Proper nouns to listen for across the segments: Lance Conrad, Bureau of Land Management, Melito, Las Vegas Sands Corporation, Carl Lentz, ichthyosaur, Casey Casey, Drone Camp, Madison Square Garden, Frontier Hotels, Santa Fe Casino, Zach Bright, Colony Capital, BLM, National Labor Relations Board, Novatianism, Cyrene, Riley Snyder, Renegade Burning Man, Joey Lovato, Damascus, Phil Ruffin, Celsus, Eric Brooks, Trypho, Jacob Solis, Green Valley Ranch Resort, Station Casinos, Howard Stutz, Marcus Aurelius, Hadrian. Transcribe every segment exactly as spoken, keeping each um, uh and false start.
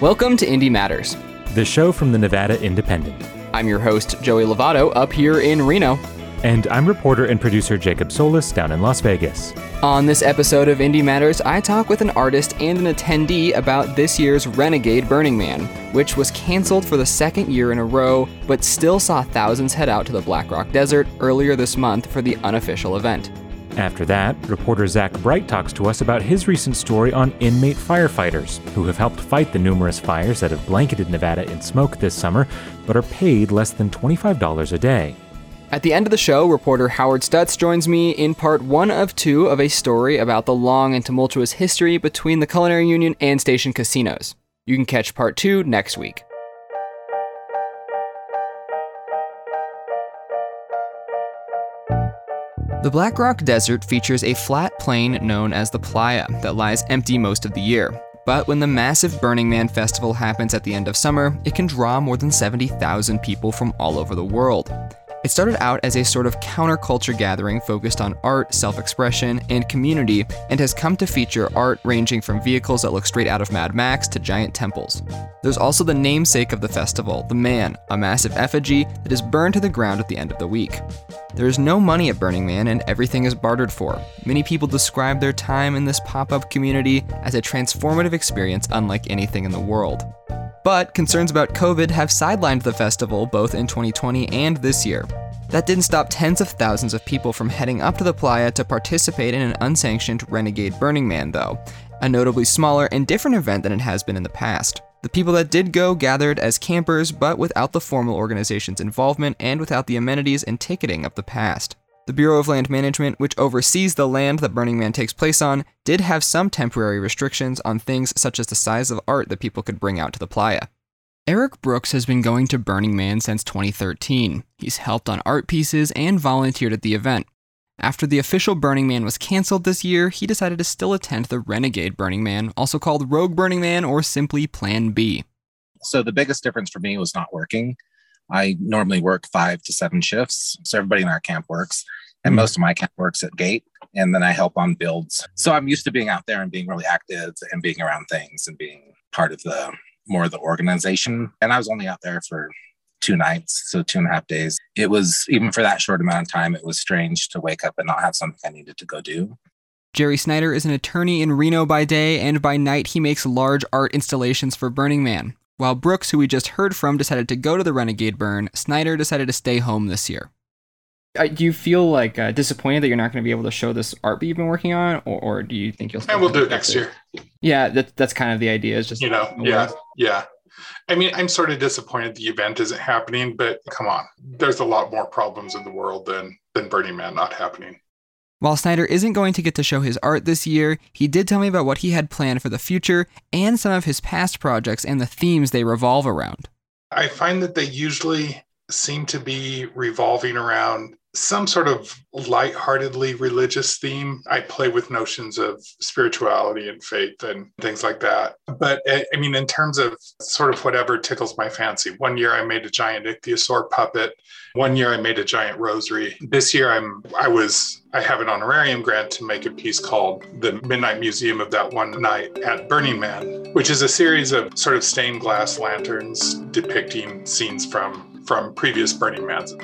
Welcome to Indy Matters, the show from the Nevada Independent. I'm your host, Joey Lovato, up here in Reno. And I'm reporter and producer Jacob Solis down in Las Vegas. On this episode of Indie Matters, I talk with an artist and an attendee about this year's Renegade Burning Man, which was canceled for the second year in a row, but still saw thousands head out to the Black Rock Desert earlier this month for the unofficial event. After that, reporter Zach Bright talks to us about his recent story on inmate firefighters, who have helped fight the numerous fires that have blanketed Nevada in smoke this summer, but are paid less than twenty-five dollars a day. At the end of the show, reporter Howard Stutz joins me in part one of two of a story about the long and tumultuous history between the Culinary Union and Station Casinos. You can catch part two next week. The Black Rock Desert features a flat plain known as the Playa that lies empty most of the year. But when the massive Burning Man festival happens at the end of summer, it can draw more than seventy thousand people from all over the world. It started out as a sort of counterculture gathering focused on art, self-expression, and community, and has come to feature art ranging from vehicles that look straight out of Mad Max to giant temples. There's also the namesake of the festival, the Man, a massive effigy that is burned to the ground at the end of the week. There is no money at Burning Man, and everything is bartered for. Many people describe their time in this pop-up community as a transformative experience unlike anything in the world. But concerns about COVID have sidelined the festival both in twenty twenty and this year. That didn't stop tens of thousands of people from heading up to the Playa to participate in an unsanctioned Renegade Burning Man, though, a notably smaller and different event than it has been in the past. The people that did go gathered as campers, but without the formal organization's involvement and without the amenities and ticketing of the past. The Bureau of Land Management, which oversees the land that Burning Man takes place on, did have some temporary restrictions on things such as the size of art that people could bring out to the Playa. Eric Brooks has been going to Burning Man since twenty thirteen. He's helped on art pieces and volunteered at the event. After the official Burning Man was canceled this year, he decided to still attend the Renegade Burning Man, also called Rogue Burning Man or simply Plan B. So the biggest difference for me was not working. I normally work five to seven shifts, so everybody in our camp works. And most of my camp works at gate, and then I help on builds. So I'm used to being out there and being really active and being around things and being part of the more of the organization. And I was only out there for two nights, so two and a half days. It was, even for that short amount of time, it was strange to wake up and not have something I needed to go do. Jerry Snyder is an attorney in Reno by day, and by night he makes large art installations for Burning Man. While Brooks, who we just heard from, decided to go to the Renegade Burn, Snyder decided to stay home this year. Uh, do you feel like uh, disappointed that you're not going to be able to show this art that you've been working on, or, or do you think you'll? And we'll do it next year. Yeah, that, that's kind of the idea. Is just you know, yeah, ways. yeah. I mean, I'm sort of disappointed the event isn't happening, but come on, there's a lot more problems in the world than than Burning Man not happening. While Snyder isn't going to get to show his art this year, he did tell me about what he had planned for the future and some of his past projects and the themes they revolve around. I find that they usually seem to be revolving around some sort of lightheartedly religious theme. I play with notions of spirituality and faith and things like that. But I mean, in terms of sort of whatever tickles my fancy, one year I made a giant ichthyosaur puppet. One year I made a giant rosary. This year I'm, I was, I have an honorarium grant to make a piece called The Midnight Museum of That One Night at Burning Man, which is a series of sort of stained glass lanterns depicting scenes from, from previous Burning Mans.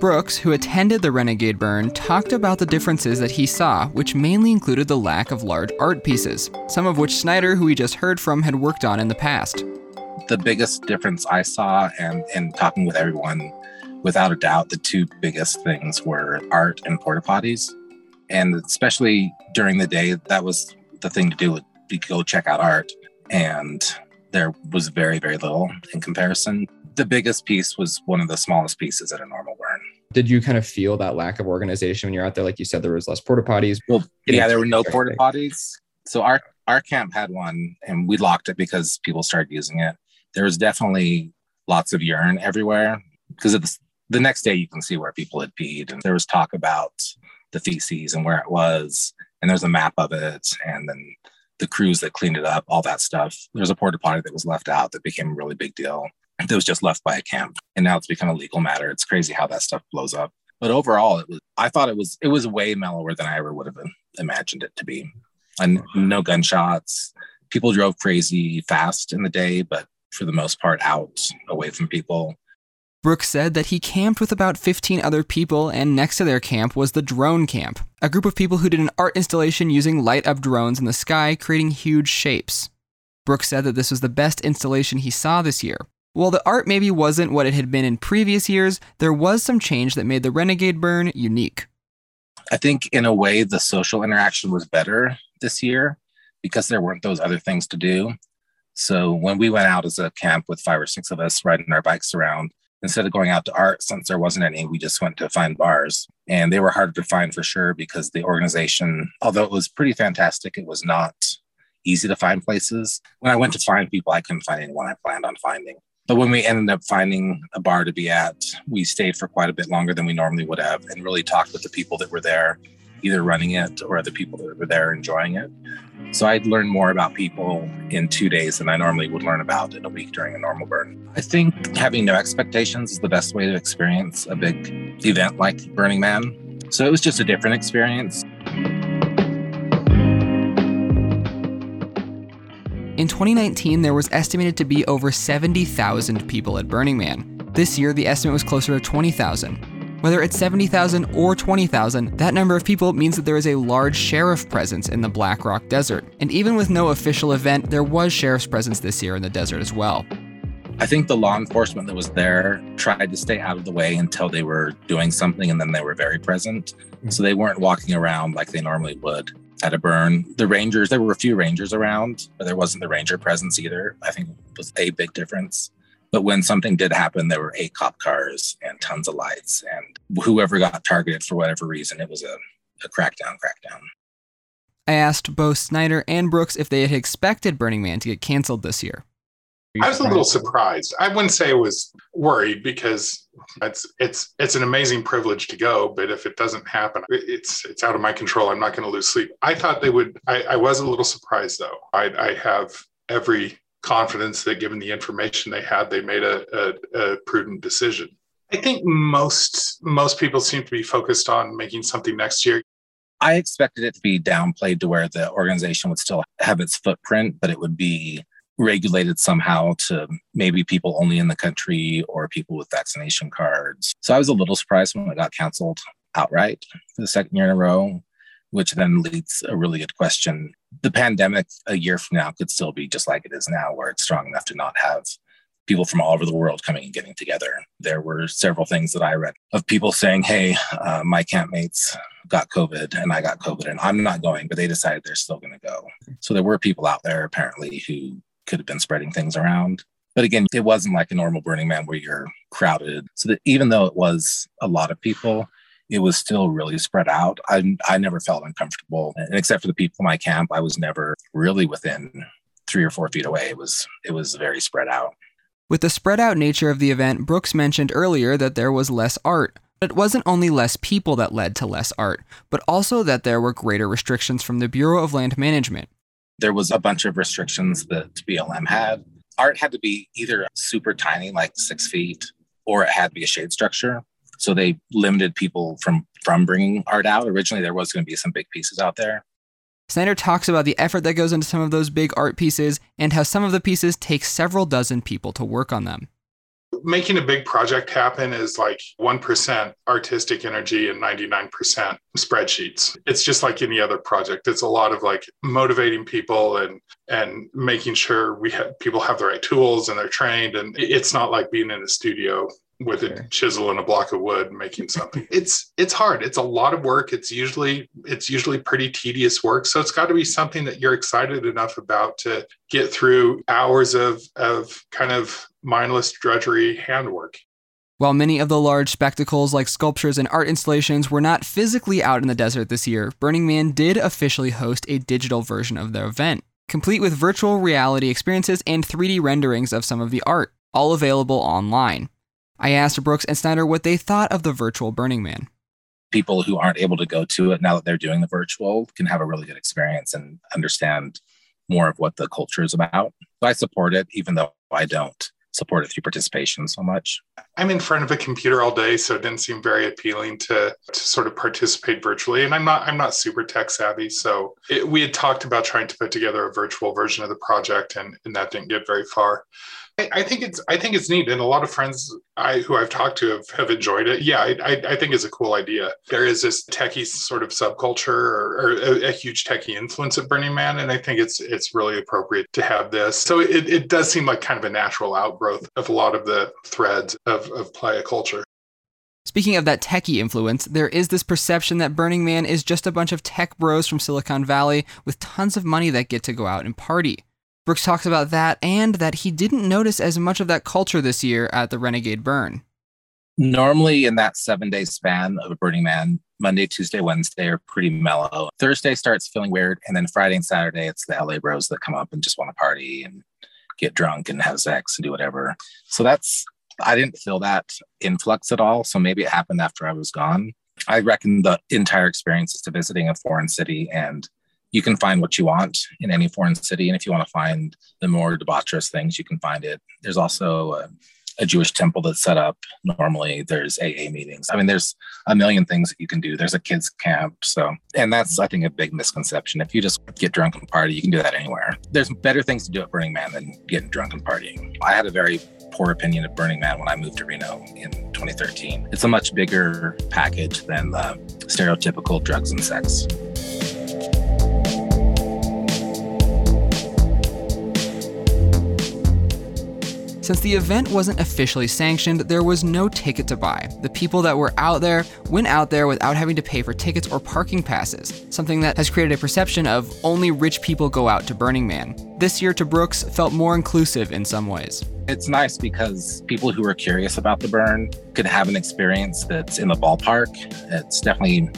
Brooks, who attended the Renegade Burn, talked about the differences that he saw, which mainly included the lack of large art pieces, some of which Snyder, who we just heard from, had worked on in the past. The biggest difference I saw, and in talking with everyone, without a doubt, the two biggest things were art and porta potties. And especially during the day, that was the thing to do, would be go check out art. And there was very, very little in comparison. The biggest piece was one of the smallest pieces at a normal burn. Did you kind of feel that lack of organization when you're out there? Like you said, there was less porta potties. Well, yeah, there were no porta potties. So our, our camp had one and we locked it because people started using it. There was definitely lots of urine everywhere because the, the next day you can see where people had peed. And there was talk about the feces and where it was. And there's a map of it. And then the crews that cleaned it up, all that stuff. There was a porta potty that was left out that became a really big deal. That was just left by a camp. And now it's become a legal matter. It's crazy how that stuff blows up. But overall, it was, I thought it was, it was way mellower than I ever would have imagined it to be. And no gunshots. People drove crazy fast in the day, but for the most part out, away from people. Brooks said that he camped with about fifteen other people, and next to their camp was the Drone Camp, a group of people who did an art installation using light-up drones in the sky, creating huge shapes. Brooks said that this was the best installation he saw this year. While the art maybe wasn't what it had been in previous years, there was some change that made the Renegade Burn unique. I think, in a way, the social interaction was better this year because there weren't those other things to do. So when we went out as a camp with five or six of us riding our bikes around, instead of going out to art, since there wasn't any, we just went to find bars. And they were harder to find for sure because the organization, although it was pretty fantastic, it was not easy to find places. When I went to find people, I couldn't find anyone I planned on finding. But when we ended up finding a bar to be at, we stayed for quite a bit longer than we normally would have and really talked with the people that were there, either running it or other people that were there enjoying it. So I'd learned more about people in two days than I normally would learn about in a week during a normal burn. I think having no expectations is the best way to experience a big event like Burning Man. So it was just a different experience. In twenty nineteen, there was estimated to be over seventy thousand people at Burning Man. This year, the estimate was closer to twenty thousand. Whether it's seventy thousand or twenty thousand, that number of people means that there is a large sheriff presence in the Black Rock Desert. And even with no official event, there was sheriff's presence this year in the desert as well. I think the law enforcement that was there tried to stay out of the way until they were doing something, and then they were very present. So they weren't walking around like they normally would at a burn. The rangers, there were a few rangers around, but there wasn't the ranger presence either. I think it was a big difference. But when something did happen, there were eight cop cars and tons of lights, and whoever got targeted for whatever reason, it was a, a crackdown, crackdown. I asked both Snyder and Brooks if they had expected Burning Man to get canceled this year. I was a little surprised. I wouldn't say I was worried because it's it's it's an amazing privilege to go, but if it doesn't happen, it's it's out of my control. I'm not going to lose sleep. I thought they would. I, I was a little surprised though. I, I have every confidence that given the information they had, they made a, a, a prudent decision. I think most most people seem to be focused on making something next year. I expected it to be downplayed to where the organization would still have its footprint, but it would be regulated somehow to maybe people only in the country or people with vaccination cards. So I was a little surprised when it got canceled outright for the second year in a row, which then leads a really good question. The pandemic a year from now could still be just like it is now, where it's strong enough to not have people from all over the world coming and getting together. There were several things that I read of people saying, hey, uh, my campmates got COVID and I got COVID and I'm not going, but they decided they're still going to go. So there were people out there apparently who could have been spreading things around. But again, it wasn't like a normal Burning Man where you're crowded. So that even though it was a lot of people, it was still really spread out. I I never felt uncomfortable. And except for the people in my camp, I was never really within three or four feet away. It was it was very spread out. With the spread out nature of the event, Brooks mentioned earlier that there was less art. But it wasn't only less people that led to less art, but also that there were greater restrictions from the Bureau of Land Management. There was a bunch of restrictions that B L M had. Art had to be either super tiny, like six feet, or it had to be a shade structure. So they limited people from, from bringing art out. Originally, there was going to be some big pieces out there. Snyder talks about the effort that goes into some of those big art pieces and how some of the pieces take several dozen people to work on them. Making a big project happen is like one percent artistic energy and ninety-nine percent spreadsheets. It's just like any other project. It's a lot of like motivating people and and making sure we have people have the right tools and they're trained. And it's not like being in a studio with a chisel and a block of wood making something. It's it's hard. It's a lot of work. It's usually it's usually pretty tedious work. So it's got to be something that you're excited enough about to get through hours of of kind of mindless drudgery handwork. While many of the large spectacles like sculptures and art installations were not physically out in the desert this year, Burning Man did officially host a digital version of their event, complete with virtual reality experiences and three D renderings of some of the art, all available online. I asked Brooks and Snyder what they thought of the virtual Burning Man. People who aren't able to go to it now that they're doing the virtual can have a really good experience and understand more of what the culture is about. So I support it, even though I don't supported through participation so much? I'm in front of a computer all day, so it didn't seem very appealing to, to sort of participate virtually. And I'm not I'm not super tech savvy, so it, we had talked about trying to put together a virtual version of the project, and, and that didn't get very far. I, I think it's I think it's neat, and a lot of friends I, who I've talked to have, have enjoyed it. Yeah, I, I, I think it's a cool idea. There is this techie sort of subculture, or, or a, a huge techie influence at Burning Man, and I think it's it's really appropriate to have this. So it, it does seem like kind of a natural outgrowth of a lot of the threads of, of playa culture. Speaking of that techie influence, there is this perception that Burning Man is just a bunch of tech bros from Silicon Valley with tons of money that get to go out and party. Brooks talks about that and that he didn't notice as much of that culture this year at the Renegade Burn. Normally in that seven-day span of a Burning Man, Monday, Tuesday, Wednesday are pretty mellow. Thursday starts feeling weird, and then Friday and Saturday, it's the L A bros that come up and just want to party and get drunk and have sex and do whatever. So that's, I didn't feel that influx at all. So maybe it happened after I was gone. I reckon the entire experience is to visiting a foreign city, and you can find what you want in any foreign city. And if you want to find the more debaucherous things, you can find it. There's also a, a Jewish temple that's set up. Normally there's A A meetings. I mean, there's a million things that you can do. There's a kids camp. So, and that's, I think, a big misconception. If you just get drunk and party, you can do that anywhere. There's better things to do at Burning Man than getting drunk and partying. I had a very poor opinion of Burning Man when I moved to Reno in twenty thirteen. It's a much bigger package than the stereotypical drugs and sex. Since the event wasn't officially sanctioned, there was no ticket to buy. The people that were out there went out there without having to pay for tickets or parking passes, something that has created a perception of only rich people go out to Burning Man. This year, to Brooks, felt more inclusive in some ways. It's nice because people who are curious about the burn could have an experience that's in the ballpark. It's definitely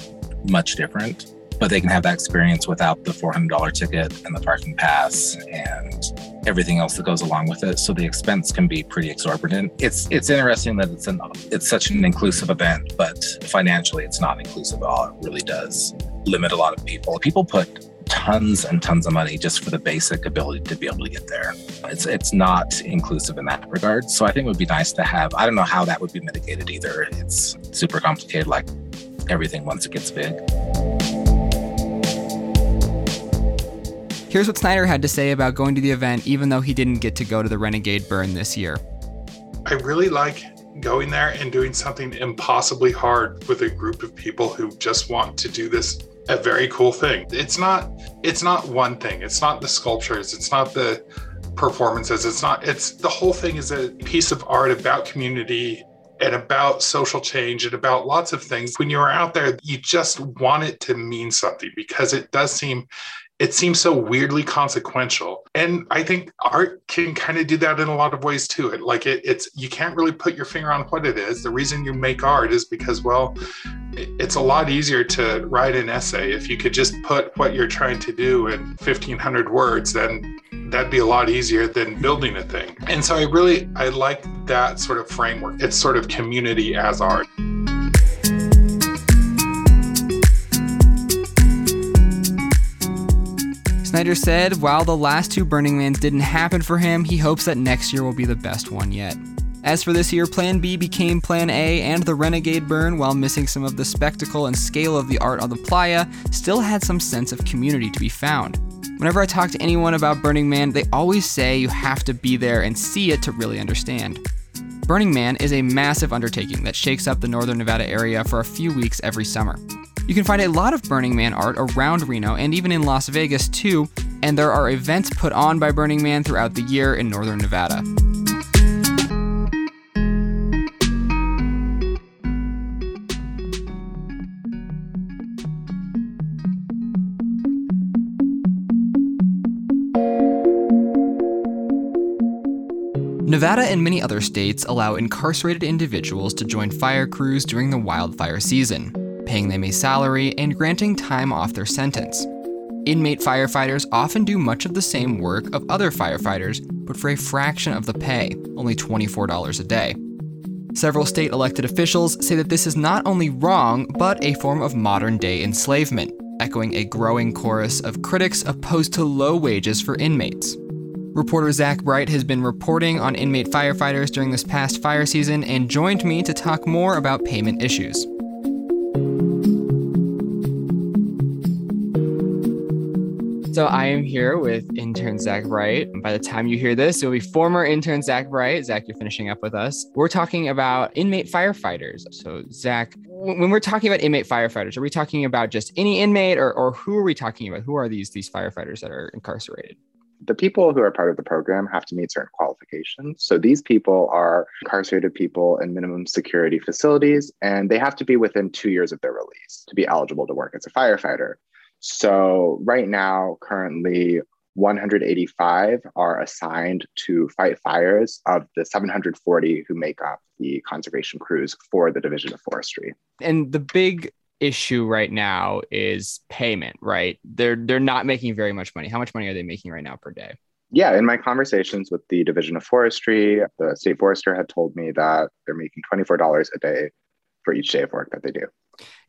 much different, but they can have that experience without the four hundred dollars ticket and the parking pass and everything else that goes along with it. So the expense can be pretty exorbitant. It's it's interesting that it's an it's such an inclusive event, but financially it's not inclusive at all. It really does limit a lot of people. People put tons and tons of money just for the basic ability to be able to get there. It's it's not inclusive in that regard. So I think it would be nice to have, I don't know how that would be mitigated either. It's super complicated, like everything once it gets big. Here's what Snyder had to say about going to the event, even though he didn't get to go to the Renegade Burn this year. I really like going there and doing something impossibly hard with a group of people who just want to do this a very cool thing. It's not it's not one thing. It's not the sculptures. It's not the performances. It's not it's the whole thing is a piece of art about community and about social change and about lots of things. When you're out there, you just want it to mean something because it does seem It seems so weirdly consequential. And I think art can kind of do that in a lot of ways too. It, like it, it's, you can't really put your finger on what it is. The reason you make art is because, well, it's a lot easier to write an essay. If you could just put what you're trying to do in fifteen hundred words, then that'd be a lot easier than building a thing. And so I really, I like that sort of framework. It's sort of community as art. Snyder said while the last two Burning Mans didn't happen for him, he hopes that next year will be the best one yet. As for this year, Plan B became Plan A, and the Renegade Burn, while missing some of the spectacle and scale of the art on the playa, still had some sense of community to be found. Whenever I talk to anyone about Burning Man, they always say you have to be there and see it to really understand. Burning Man is a massive undertaking that shakes up the northern Nevada area for a few weeks every summer. You can find a lot of Burning Man art around Reno and even in Las Vegas too, and there are events put on by Burning Man throughout the year in northern Nevada. Nevada and many other states allow incarcerated individuals to join fire crews during the wildfire season, paying them a salary and granting time off their sentence. Inmate firefighters often do much of the same work of other firefighters, but for a fraction of the pay, only twenty-four dollars a day. Several state elected officials say that this is not only wrong, but a form of modern-day enslavement, echoing a growing chorus of critics opposed to low wages for inmates. Reporter Zach Bright has been reporting on inmate firefighters during this past fire season and joined me to talk more about payment issues. So I am here with intern Zach Bright. By the time you hear this, it will be former intern Zach Bright. Zach, you're finishing up with us. We're talking about inmate firefighters. So Zach, when we're talking about inmate firefighters, are we talking about just any inmate or, or who are we talking about? Who are these, these firefighters that are incarcerated? The people who are part of the program have to meet certain qualifications. So these people are incarcerated people in minimum security facilities, and they have to be within two years of their release to be eligible to work as a firefighter. So right now, currently, one hundred eighty-five are assigned to fight fires of the seven hundred forty who make up the conservation crews for the Division of Forestry. And the big issue right now is payment, right? They're they're not making very much money. How much money are they making right now per day? Yeah, in my conversations with the Division of Forestry, the state forester had told me that they're making twenty-four dollars a day for each day of work that they do.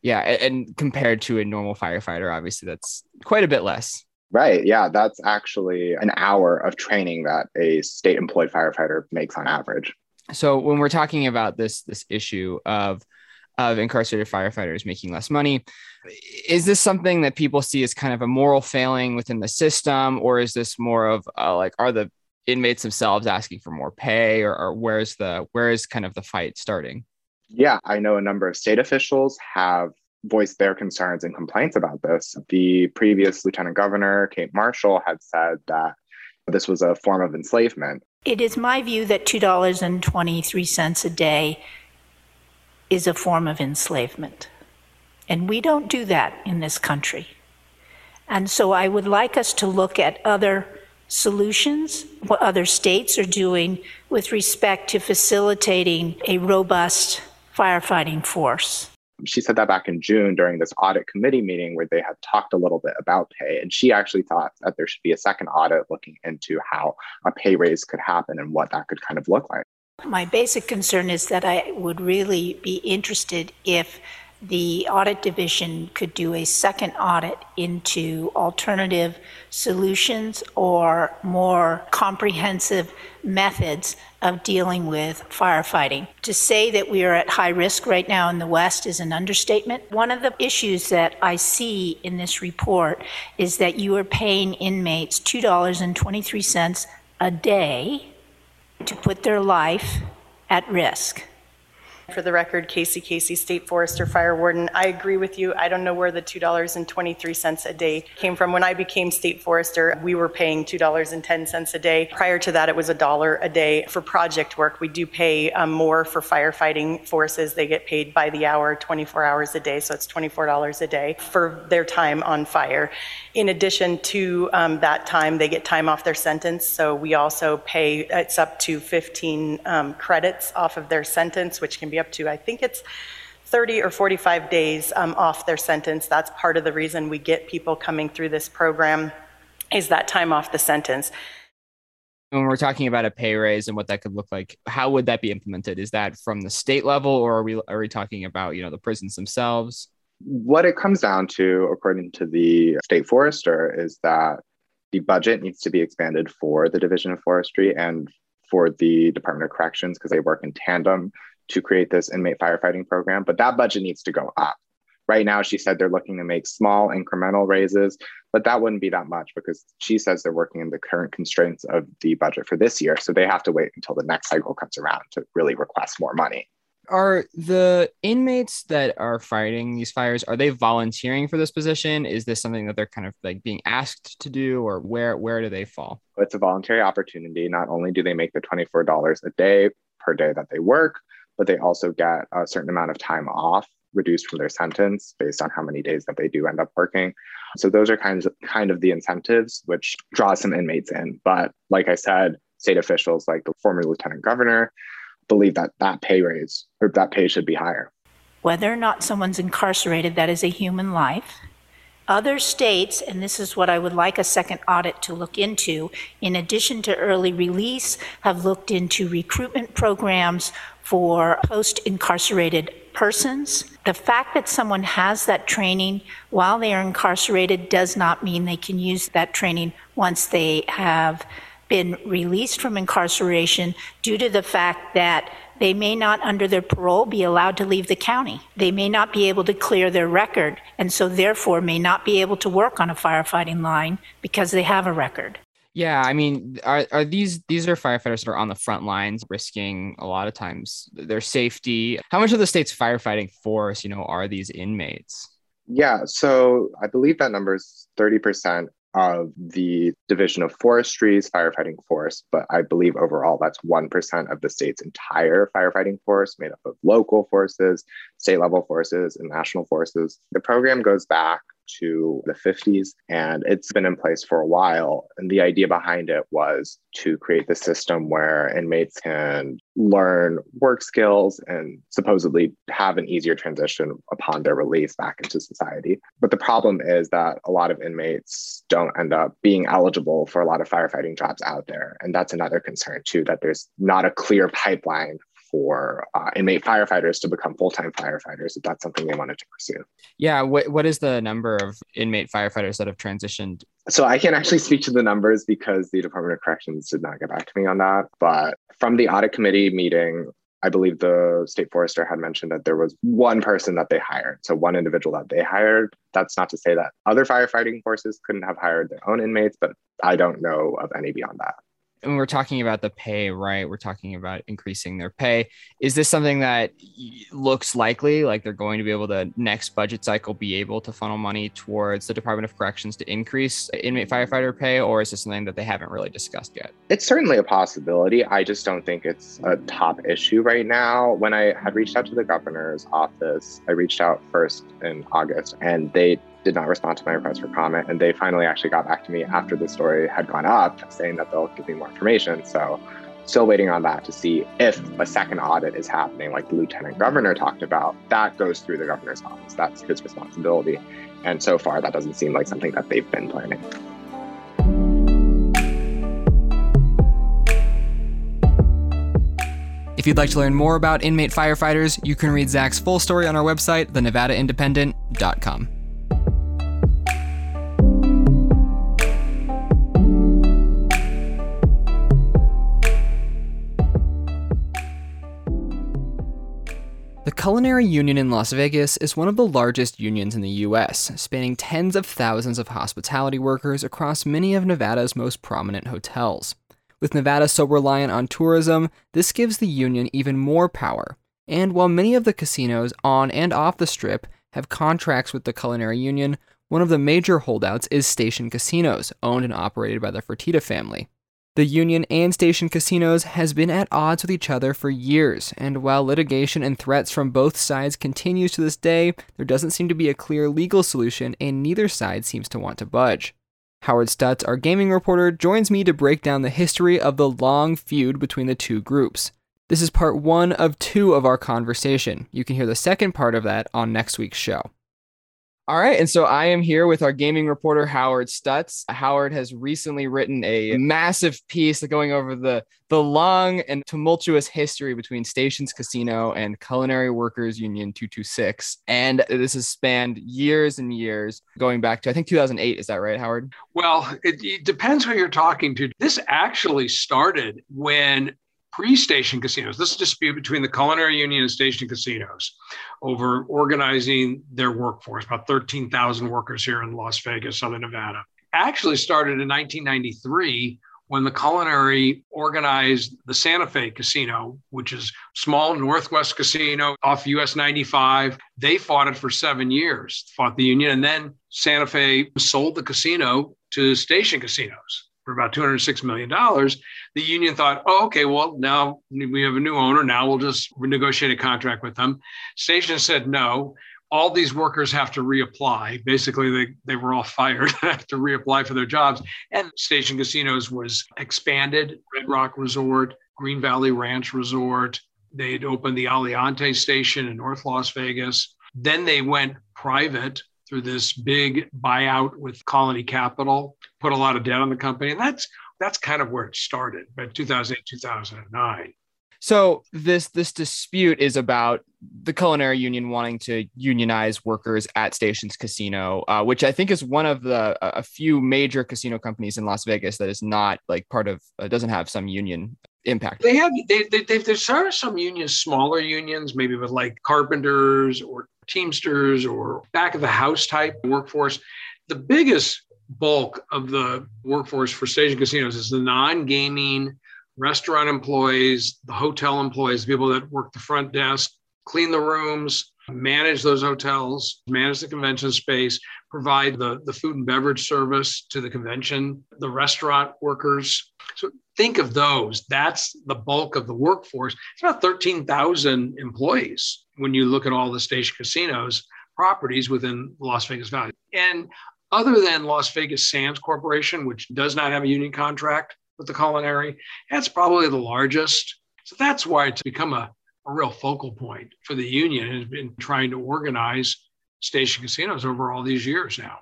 Yeah, and compared to a normal firefighter, obviously, that's quite a bit less. Right. Yeah, that's actually an hour of training that a state-employed firefighter makes on average. So when we're talking about this this issue of of incarcerated firefighters making less money, is this something that people see as kind of a moral failing within the system, or is this more of uh, like, are the inmates themselves asking for more pay, or, or where's the where is kind of the fight starting? Yeah, I know a number of state officials have voiced their concerns and complaints about this. The previous Lieutenant Governor, Kate Marshall, had said that this was a form of enslavement. It is my view that two dollars and twenty-three cents a day is a form of enslavement. And we don't do that in this country. And so I would like us to look at other solutions, what other states are doing with respect to facilitating a robust firefighting force. She said that back in June during this audit committee meeting where they had talked a little bit about pay. And she actually thought that there should be a second audit looking into how a pay raise could happen and what that could kind of look like. My basic concern is that I would really be interested if the audit division could do a second audit into alternative solutions or more comprehensive methods of dealing with firefighting. To say that we are at high risk right now in the West is an understatement. One of the issues that I see in this report is that you are paying inmates two dollars and twenty-three cents a day to put their life at risk. For the record, Casey Casey, State Forester, Fire Warden, I agree with you. I don't know where the two dollars and twenty-three cents a day came from. When I became State Forester, we were paying two dollars and ten cents a day. Prior to that, it was a dollar a day. For project work, we do pay um, more for firefighting forces. They get paid by the hour, twenty-four hours a day, so it's twenty-four dollars a day for their time on fire. In addition to um, that time, they get time off their sentence, so we also pay, it's up to fifteen um, credits off of their sentence, which can be up to, I think it's thirty or forty-five days um, off their sentence. That's part of the reason we get people coming through this program is that time off the sentence. When we're talking about a pay raise and what that could look like, how would that be implemented? Is that from the state level, or are we are we talking about, you know, the prisons themselves? What it comes down to, according to the state forester, is that the budget needs to be expanded for the Division of Forestry and for the Department of Corrections, because they work in tandem to create this inmate firefighting program, but that budget needs to go up. Right now, she said they're looking to make small incremental raises, but that wouldn't be that much because she says they're working in the current constraints of the budget for this year. So they have to wait until the next cycle comes around to really request more money. Are the inmates that are fighting these fires, are they volunteering for this position? Is this something that they're kind of like being asked to do, or where, where do they fall? It's a voluntary opportunity. Not only do they make the twenty-four dollars a day per day that they work, but they also get a certain amount of time off, reduced from their sentence based on how many days that they do end up working. So those are kinds of, kind of the incentives, which draw some inmates in. But like I said, state officials like the former Lieutenant Governor believe that that pay raise or that pay should be higher. Whether or not someone's incarcerated, that is a human life. Other states, and this is what I would like a second audit to look into, in addition to early release, have looked into recruitment programs for post-incarcerated persons. The fact that someone has that training while they are incarcerated does not mean they can use that training once they have been released from incarceration due to the fact that they may not, under their parole, be allowed to leave the county. They may not be able to clear their record, and so therefore may not be able to work on a firefighting line because they have a record. Yeah, I mean, are, are these these are firefighters that are on the front lines, risking a lot of times their safety. How much of the state's firefighting force, you know, are these inmates? Yeah, so I believe that number is thirty percent of the Division of Forestry's firefighting force, but I believe overall that's one percent of the state's entire firefighting force, made up of local forces, state level forces, and national forces. The program goes back to the fifties, and it's been in place for a while. And the idea behind it was to create the system where inmates can learn work skills and supposedly have an easier transition upon their release back into society. But the problem is that a lot of inmates don't end up being eligible for a lot of firefighting jobs out there. And that's another concern too, that there's not a clear pipeline for uh, inmate firefighters to become full-time firefighters, if that's something they wanted to pursue. Yeah, what what is the number of inmate firefighters that have transitioned? So I can't actually speak to the numbers because the Department of Corrections did not get back to me on that. But from the audit committee meeting, I believe the state forester had mentioned that there was one person that they hired. So one individual that they hired. That's not to say that other firefighting forces couldn't have hired their own inmates, but I don't know of any beyond that. And we're talking about the pay, right? We're talking about increasing their pay. Is this something that looks likely, like they're going to be able to next budget cycle, be able to funnel money towards the Department of Corrections to increase inmate firefighter pay? Or is this something that they haven't really discussed yet? It's certainly a possibility. I just don't think it's a top issue right now. When I had reached out to the governor's office, I reached out first in August, and they did not respond to my request for comment. And they finally actually got back to me after the story had gone up, saying that they'll give me more information. So still waiting on that to see if a second audit is happening, like the lieutenant governor talked about. That goes through the governor's office. That's his responsibility. And so far, that doesn't seem like something that they've been planning. If you'd like to learn more about inmate firefighters, you can read Zach's full story on our website, the nevada independent dot com. The Culinary Union in Las Vegas is one of the largest unions in the U S, spanning tens of thousands of hospitality workers across many of Nevada's most prominent hotels. With Nevada so reliant on tourism, this gives the union even more power. And while many of the casinos on and off the Strip have contracts with the Culinary Union, one of the major holdouts is Station Casinos, owned and operated by the Fertitta family. The union and Station Casinos has been at odds with each other for years, and while litigation and threats from both sides continues to this day, there doesn't seem to be a clear legal solution, and neither side seems to want to budge. Howard Stutz, our gaming reporter, joins me to break down the history of the long feud between the two groups. This is part one of two of our conversation. You can hear the second part of that on next week's show. All right. And so I am here with our gaming reporter, Howard Stutz. Howard has recently written a massive piece going over the, the long and tumultuous history between Stations Casino and Culinary Workers Union two two six. And this has spanned years and years, going back to, I think, two thousand eight. Is that right, Howard? Well, it, it depends who you're talking to. This actually started when pre-Station Casinos, this dispute between the Culinary Union and Station Casinos over organizing their workforce, about thirteen thousand workers here in Las Vegas, Southern Nevada, actually started in nineteen ninety-three when the Culinary organized the Santa Fe Casino, which is small Northwest casino off U S ninety-five. They fought it for seven years, fought the union, and then Santa Fe sold the casino to Station Casinos for about two hundred six million dollars, the union thought, oh, okay, well, now we have a new owner. Now we'll just renegotiate a contract with them. Station said, no, all these workers have to reapply. Basically, they, they were all fired and have to reapply for their jobs. And Station Casinos was expanded, Red Rock Resort, Green Valley Ranch Resort. They had opened the Aliante Station in North Las Vegas. Then they went private through this big buyout with Colony Capital, put a lot of debt on the company. And that's that's kind of where it started, by two thousand eight, two thousand nine. So this this dispute is about the Culinary Union wanting to unionize workers at Station's Casino, uh, which I think is one of the a few major casino companies in Las Vegas that is not like part of uh, doesn't have some union impact. They have they, they, they've there some unions, smaller unions, maybe with like carpenters or Teamsters or back of the house type workforce. The biggest bulk of the workforce for Station Casinos is the non-gaming restaurant employees, the hotel employees, the people that work the front desk, clean the rooms, manage those hotels, manage the convention space, provide the, the food and beverage service to the convention, the restaurant workers. So think of those. That's the bulk of the workforce. It's about thirteen thousand employees when you look at all the Station Casinos properties within Las Vegas Valley. And other than Las Vegas Sands Corporation, which does not have a union contract with the Culinary, that's probably the largest. So that's why it's become a, a real focal point for the union and has been trying to organize Station Casinos over all these years now.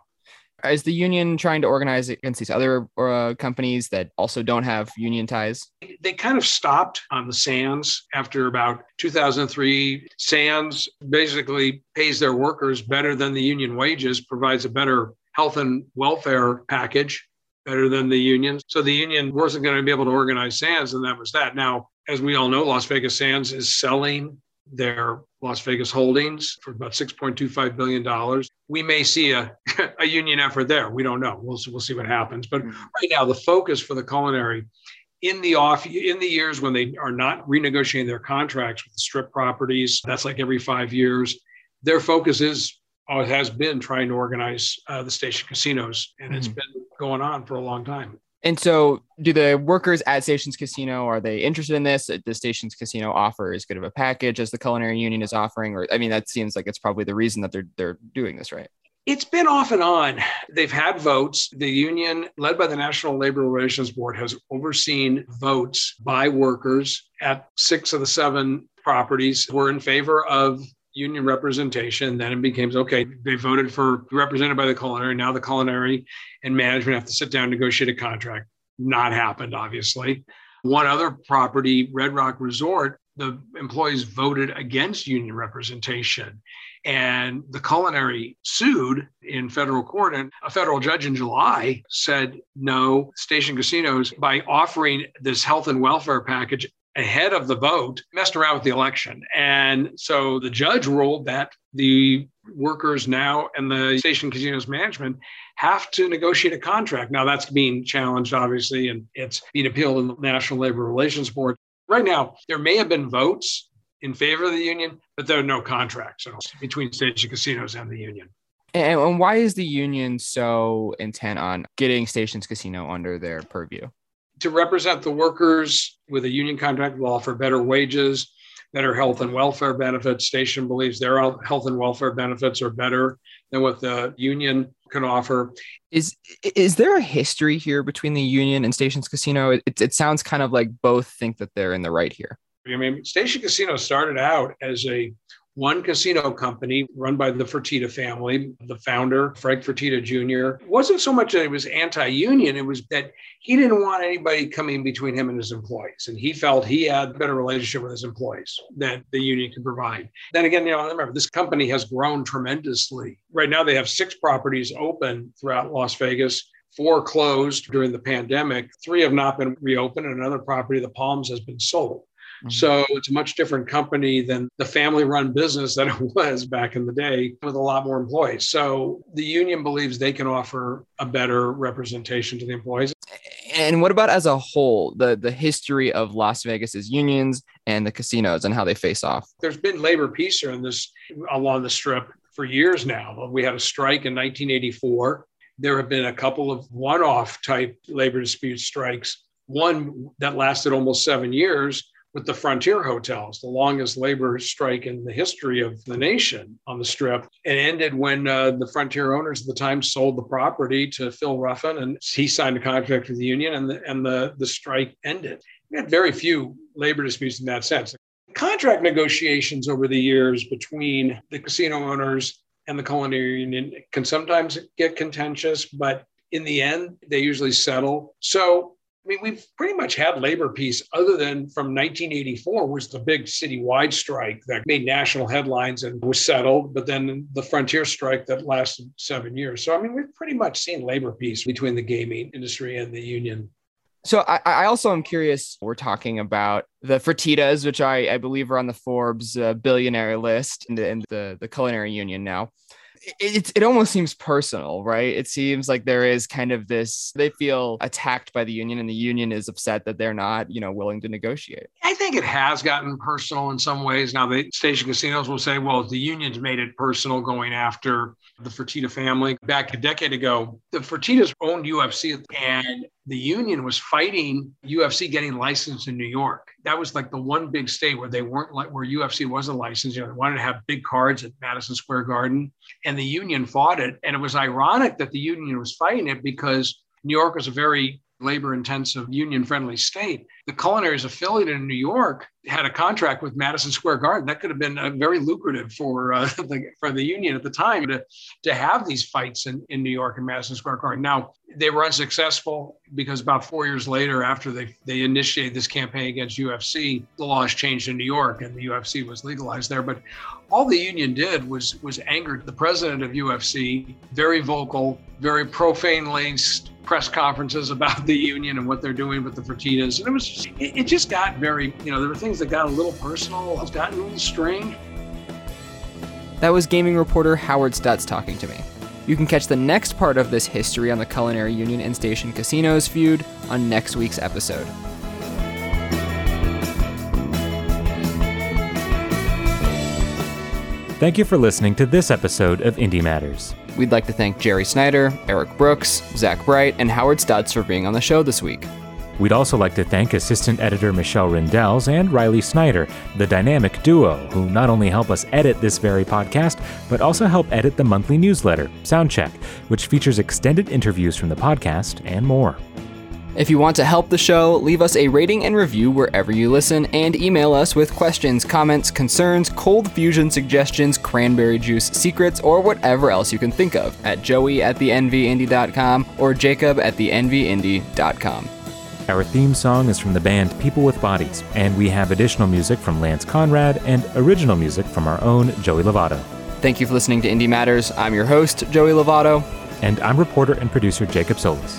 Is the union trying to organize against these other uh, companies that also don't have union ties? They kind of stopped on the Sands after about two thousand three. Sands basically pays their workers better than the union wages, provides a better health and welfare package, better than the union. So the union wasn't going to be able to organize Sands, and that was that. Now, as we all know, Las Vegas Sands is selling their Las Vegas holdings for about six point two five billion dollars. We may see a, a union effort there. We don't know. We'll, we'll see what happens. But right now, the focus for the Culinary in the off in the years when they are not renegotiating their contracts with the strip properties, that's like every five years, their focus is or has been trying to organize uh, the Station Casinos. And mm-hmm. it's been going on for a long time. And so do the workers at Station's Casino, are they interested in this? The Station's Casino offer as good of a package as the Culinary Union is offering? Or, I mean, that seems like it's probably the reason that they're they're doing this, right? It's been off and on. They've had votes. The union, led by the National Labor Relations Board, has overseen votes by workers at six of the seven properties were in favor of union representation. Then it becomes, okay, they voted for represented by the Culinary. Now the Culinary and management have to sit down and negotiate a contract. Not happened, obviously. One other property, Red Rock Resort, the employees voted against union representation. And the Culinary sued in federal court. And a federal judge in July said, no, Station Casinos, by offering this health and welfare package ahead of the vote, messed around with the election. And so the judge ruled that the workers now and the Station Casinos management have to negotiate a contract. Now that's being challenged, obviously, and it's being appealed in the National Labor Relations Board. Right now, there may have been votes in favor of the union, but there are no contracts so between Station Casinos and the union. And, and why is the union so intent on getting Station's Casino under their purview? To represent the workers with a union contract will offer better wages, better health and welfare benefits. Station believes their health and welfare benefits are better than what the union can offer. Is is there a history here between the union and Station's Casino? It, it sounds kind of like both think that they're in the right here. I mean, Station Casino started out as a one casino company run by the Fertitta family. The founder, Frank Fertitta Junior, wasn't so much that he was anti-union, it was that he didn't want anybody coming between him and his employees. And he felt he had a better relationship with his employees than the union could provide. Then again, you know, remember, this company has grown tremendously. Right now, they have six properties open throughout Las Vegas. Four closed during the pandemic. Three have not been reopened. And another property, the Palms, has been sold. Mm-hmm. So it's a much different company than the family-run business that it was back in the day with a lot more employees. So the union believes they can offer a better representation to the employees. And what about as a whole, the, the history of Las Vegas's unions and the casinos and how they face off? There's been labor peace in this along the Strip for years now. We had a strike in nineteen eighty-four. There have been a couple of one-off type labor dispute strikes, one that lasted almost seven years. With the Frontier Hotels, the longest labor strike in the history of the nation on the Strip. It ended when uh, the Frontier owners at the time sold the property to Phil Ruffin, and he signed a contract with the union, and the, and the, the strike ended. We had very few labor disputes in that sense. Contract negotiations over the years between the casino owners and the Culinary Union can sometimes get contentious, but in the end, they usually settle. So I mean, we've pretty much had labor peace other than from nineteen eighty-four was the big citywide strike that made national headlines and was settled, but then the Frontier strike that lasted seven years. So, I mean, we've pretty much seen labor peace between the gaming industry and the union. So I, I also am curious, we're talking about the Fertittas, which I, I believe are on the Forbes uh, billionaire list and, and the, the Culinary Union now. It, it almost seems personal, right? It seems like there is kind of this, they feel attacked by the union and the union is upset that they're not, you know, willing to negotiate. I think it has gotten personal in some ways. Now, the Station Casinos will say, well, the unions made it personal going after the Fertitta family. Back a decade ago, the Fertittas owned U F C and the union was fighting U F C getting licensed in New York. That was like the one big state where they weren't like, where U F C wasn't licensed. You know, they wanted to have big cards at Madison Square Garden and the union fought it. And it was ironic that the union was fighting it because New York was a very labor-intensive, union-friendly state. The Culinaries affiliate in New York had a contract with Madison Square Garden. That could have been uh, very lucrative for uh, the, for the union at the time to, to have these fights in, in New York and Madison Square Garden. Now, they were unsuccessful because about four years later, after they, they initiated this campaign against U F C, the laws changed in New York and the U F C was legalized there. But all the union did was, was angered the president of U F C, very vocal, very profanely press conferences about the union and what they're doing with the Fertittas. And it was, just, it, it just got very, you know, there were things that got a little personal, it's gotten a little strange. That was gaming reporter Howard Stutz talking to me. You can catch the next part of this history on the Culinary Union and Station Casinos feud on next week's episode. Thank you for listening to this episode of Indie Matters. We'd like to thank Jerry Snyder, Eric Brooks, Zach Bright, and Howard Stutz for being on the show this week. We'd also like to thank assistant editor Michelle Rendells and Riley Snyder, the dynamic duo who not only help us edit this very podcast, but also help edit the monthly newsletter, Soundcheck, which features extended interviews from the podcast and more. If you want to help the show, leave us a rating and review wherever you listen and email us with questions, comments, concerns, cold fusion suggestions, cranberry juice secrets, or whatever else you can think of at joey at the nvindy.com or jacob at the nvindy.com. Our theme song is from the band People With Bodies, and we have additional music from Lance Conrad and original music from our own Joey Lovato. Thank you for listening to Indie Matters. I'm your host, Joey Lovato. And I'm reporter and producer Jacob Solis.